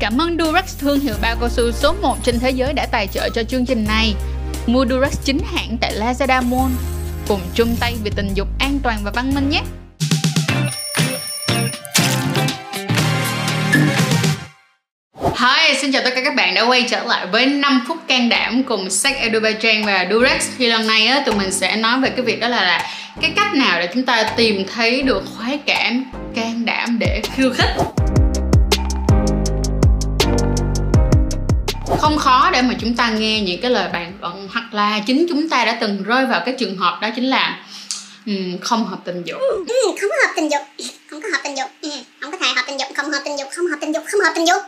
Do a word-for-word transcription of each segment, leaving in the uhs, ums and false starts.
Cảm ơn Durex, thương hiệu bao cao su số một trên thế giới đã tài trợ cho chương trình này. Mua Durex chính hãng tại Lazada Mall. Cùng chung tay vì tình dục an toàn và văn minh nhé. Hi, xin chào tất cả các bạn đã quay trở lại với năm phút can đảm cùng Sex Edu Bà Trang và Durex. Thì lần này á, tụi mình sẽ nói về cái việc đó là, là cái cách nào để chúng ta tìm thấy được khoái cảm can đảm để khiêu khích. Không khó để mà chúng ta nghe những cái lời bàn luận, hoặc là chính chúng ta đã từng rơi vào cái trường hợp đó, chính là um, không hợp tình dục. Ừ, không hợp tình dục, không có hợp tình dục, không có thể hợp tình dục, không hợp tình dục, không hợp tình dục, không hợp tình dục.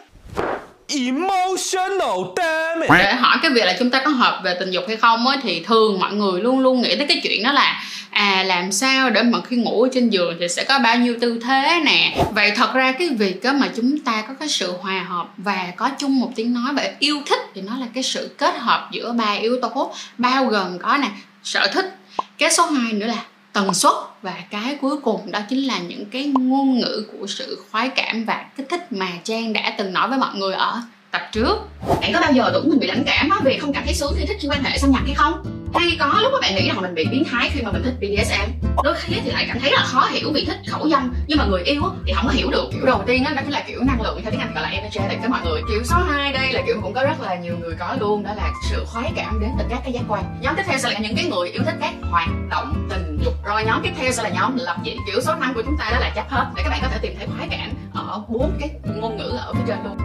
Emotional damage. Để hỏi cái việc là chúng ta có hợp về tình dục hay không ấy, thì thường mọi người luôn luôn nghĩ tới cái chuyện đó là à, làm sao để mà khi ngủ trên giường thì sẽ có bao nhiêu tư thế nè. Vậy thật ra cái việc đó mà chúng ta có cái sự hòa hợp và có chung một tiếng nói về yêu thích thì nó là cái sự kết hợp giữa ba yếu tố, bao gồm có nè sở thích, cái số hai nữa là tần suất, và cái cuối cùng đó chính là những cái ngôn ngữ của sự khoái cảm và kích thích mà Trang đã từng nói với mọi người ở tập trước. Bạn có bao giờ tưởng mình bị lãnh cảm á, vì không cảm thấy sướng khi thích khi quan hệ song nhật hay không? Hay có lúc các bạn nghĩ rằng mình bị biến thái khi mà mình thích bê đê ét em. Đôi khi thì lại cảm thấy là khó hiểu vì thích khẩu dâm nhưng mà người yêu thì không có hiểu được. Kiểu đầu tiên đó, đó chính là kiểu năng lượng theo tiếng Anh gọi là energy để tới mọi người. Kiểu số hai đây là kiểu cũng có rất là nhiều người có luôn, đó là sự khoái cảm đến từ các cái giác quan. Nhóm tiếp theo sẽ là những cái người yêu thích các hoạt động tình dục. Rồi nhóm tiếp theo sẽ là nhóm lập dị. Kiểu số năm của chúng ta đó là chấp hết, để các bạn có thể tìm thấy khoái cảm ở bốn cái ngôn ngữ ở phía trên luôn.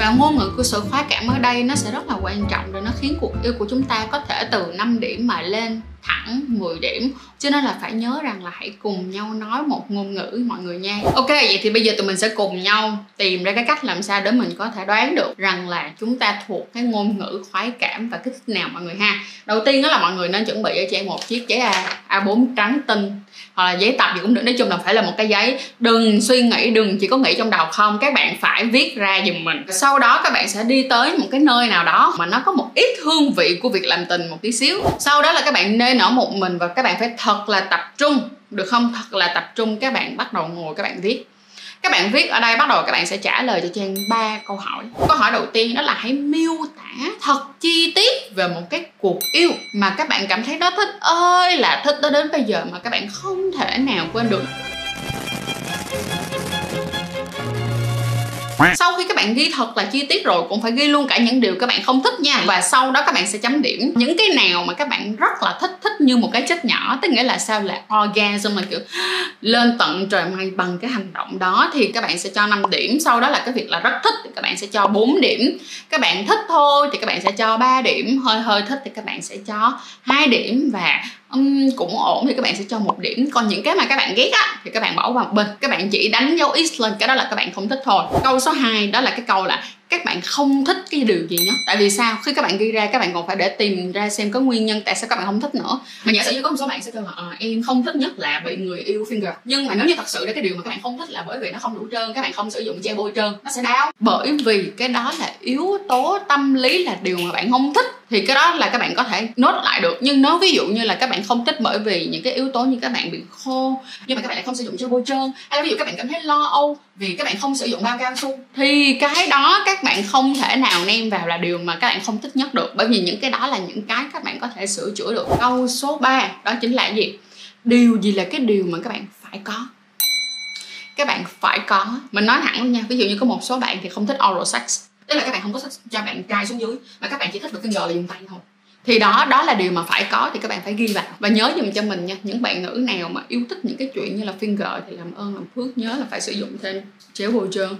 Và ngôn ngữ của sự khoái cảm ở đây nó sẽ rất là quan trọng, rồi nó khiến cuộc yêu của chúng ta có thể từ năm điểm mà lên thẳng mười điểm. Cho nên là phải nhớ rằng là hãy cùng nhau nói một ngôn ngữ mọi người nha. Ok, vậy thì bây giờ tụi mình sẽ cùng nhau tìm ra cái cách làm sao để mình có thể đoán được rằng là chúng ta thuộc cái ngôn ngữ khoái cảm và kích thích nào mọi người ha. Đầu tiên đó là mọi người nên chuẩn bị cho Trang một chiếc giấy A bốn trắng tinh, hoặc là giấy tập gì cũng được, nói chung là phải là một cái giấy. Đừng suy nghĩ, đừng chỉ có nghĩ trong đầu không, các bạn phải viết ra giùm mình. Sau đó các bạn sẽ đi tới một cái nơi nào đó mà nó có một ít hương vị của việc làm tình một tí xíu. Sau đó là các bạn nên ở một mình và các bạn phải thật là tập trung, được không? Thật là tập trung, các bạn bắt đầu ngồi các bạn viết. Các bạn viết ở đây bắt đầu các bạn sẽ trả lời cho Trang ba câu hỏi. Câu hỏi đầu tiên đó là hãy miêu tả thật chi tiết về một cái cuộc yêu mà các bạn cảm thấy nó thích ơi là thích đó đến bây giờ mà các bạn không thể nào quên được. Sau khi các bạn ghi thật là chi tiết rồi, cũng phải ghi luôn cả những điều các bạn không thích nha. Và sau đó các bạn sẽ chấm điểm những cái nào mà các bạn rất là thích, thích như một cái chết nhỏ. Tức nghĩa là sao, là orgasm, là kiểu lên tận trời mây bằng cái hành động đó, thì các bạn sẽ cho năm điểm. Sau đó là cái việc là rất thích thì các bạn sẽ cho bốn điểm. Các bạn thích thôi thì các bạn sẽ cho ba điểm. Hơi hơi thích thì các bạn sẽ cho hai điểm. Và Um, cũng ổn thì các bạn sẽ cho một điểm. Còn những cái mà các bạn ghét á thì các bạn bỏ vào một bên. Các bạn chỉ đánh dấu X lên cái đó là các bạn không thích thôi. Câu số hai đó là cái câu là các bạn không thích cái điều gì nhất. Tại vì sao? Khi các bạn ghi ra các bạn còn phải để tìm ra xem có nguyên nhân tại sao các bạn không thích nữa. Mà giả sử như có một số bạn sẽ kêu là à, em không thích nhất là bị người yêu finger. Nhưng mà nếu như thật sự là cái điều mà các bạn không thích là bởi vì nó không đủ trơn, các bạn không sử dụng che bôi trơn, nó sẽ đau. Bởi vì cái đó là yếu tố tâm lý, là điều mà bạn không thích, thì cái đó là các bạn có thể nốt lại được. Nhưng nếu ví dụ như là các bạn không thích bởi vì những cái yếu tố như các bạn bị khô nhưng mà các bạn lại không sử dụng cho bôi trơn, hay là ví dụ các bạn cảm thấy lo âu vì các bạn không sử dụng bao cao su, thì cái đó các bạn không thể nào nêm vào là điều mà các bạn không thích nhất được, bởi vì những cái đó là những cái các bạn có thể sửa chữa được. Câu số ba đó chính là gì? Điều gì là cái điều mà các bạn phải có? Các bạn phải có, mình nói thẳng luôn nha, ví dụ như có một số bạn thì không thích oral sex, tức là các bạn không có sex cho bạn trai xuống dưới mà các bạn chỉ thích được cái ngờ là dùng tay thôi. Thì đó, đó là điều mà phải có, thì các bạn phải ghi vào. Và nhớ dùm cho mình nha, những bạn nữ nào mà yêu thích những cái chuyện như là finger thì làm ơn làm phước nhớ là phải sử dụng thêm JepoJone.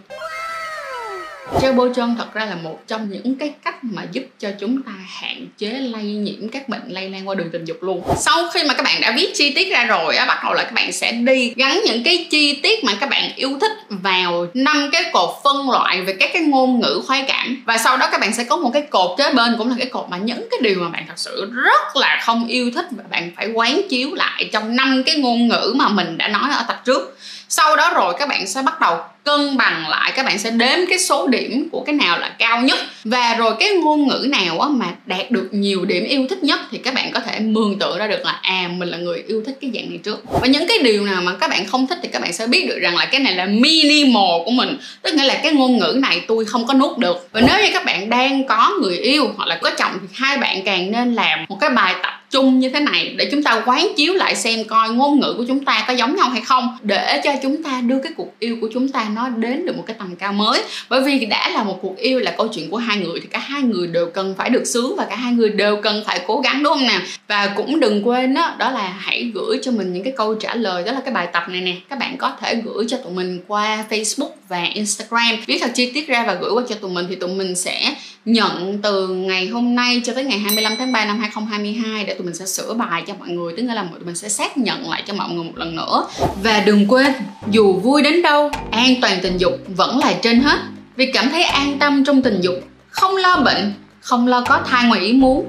JepoJone thật ra là một trong những cái cách mà giúp cho chúng ta hạn chế lây nhiễm các bệnh lây lan qua đường tình dục luôn. Sau khi mà các bạn đã viết chi tiết ra rồi á, bắt đầu là các bạn sẽ đi gắn những cái chi tiết mà các bạn yêu thích vào năm cái cột phân loại về các cái ngôn ngữ khoái cảm. Và sau đó các bạn sẽ có một cái cột kế bên cũng là cái cột mà những cái điều mà bạn thật sự rất là không yêu thích, và bạn phải quán chiếu lại trong năm cái ngôn ngữ mà mình đã nói ở tập trước. Sau đó rồi các bạn sẽ bắt đầu cân bằng lại, các bạn sẽ đếm cái số điểm của cái nào là cao nhất, và rồi cái ngôn ngữ nào mà đạt được nhiều điểm yêu thích nhất thì các bạn có thể mường tượng ra được là à, mình là người yêu thích cái dạng này trước. Và những cái điều nào mà các bạn không thích thì các bạn sẽ biết được rằng là cái này là minimal của mình, tức nghĩa là cái ngôn ngữ này tôi không có nuốt được. Và nếu như các bạn đang có người yêu hoặc là có chồng thì hai bạn càng nên làm một cái bài tập chung như thế này để chúng ta quán chiếu lại xem coi ngôn ngữ của chúng ta có giống nhau hay không, để cho chúng ta đưa cái cuộc yêu của chúng ta nó đến được một cái tầm cao mới. Bởi vì đã là một cuộc yêu, là câu chuyện của hai người thì cả hai người đều cần phải được sướng và cả hai người đều cần phải cố gắng, đúng không nào? Và cũng đừng quên đó, đó là hãy gửi cho mình những cái câu trả lời, đó là cái bài tập này nè. Các bạn có thể gửi cho tụi mình qua Facebook và Instagram, viết thật chi tiết ra và gửi qua cho tụi mình, thì tụi mình sẽ nhận từ ngày hôm nay cho tới ngày hai mươi lăm tháng ba năm hai nghìn không trăm hai mươi hai để tụi mình sẽ sửa bài cho mọi người, tức nghĩa là tụi mình sẽ xác nhận lại cho mọi người một lần nữa. Và đừng quên, dù vui đến đâu, an toàn tình dục vẫn là trên hết. Việc cảm thấy an tâm trong tình dục, không lo bệnh, không lo có thai ngoài ý muốn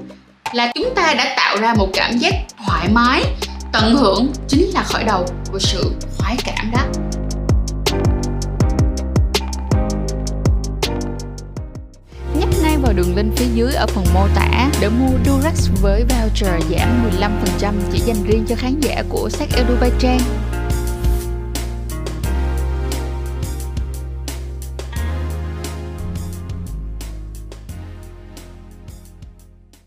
là chúng ta đã tạo ra một cảm giác thoải mái, tận hưởng chính là khởi đầu của sự khoái cảm đó. Vào đường link phía dưới ở phần mô tả để mua Durex với voucher giảm mười lăm phần trăm chỉ dành riêng cho khán giả của Sex Edu Bà Trang.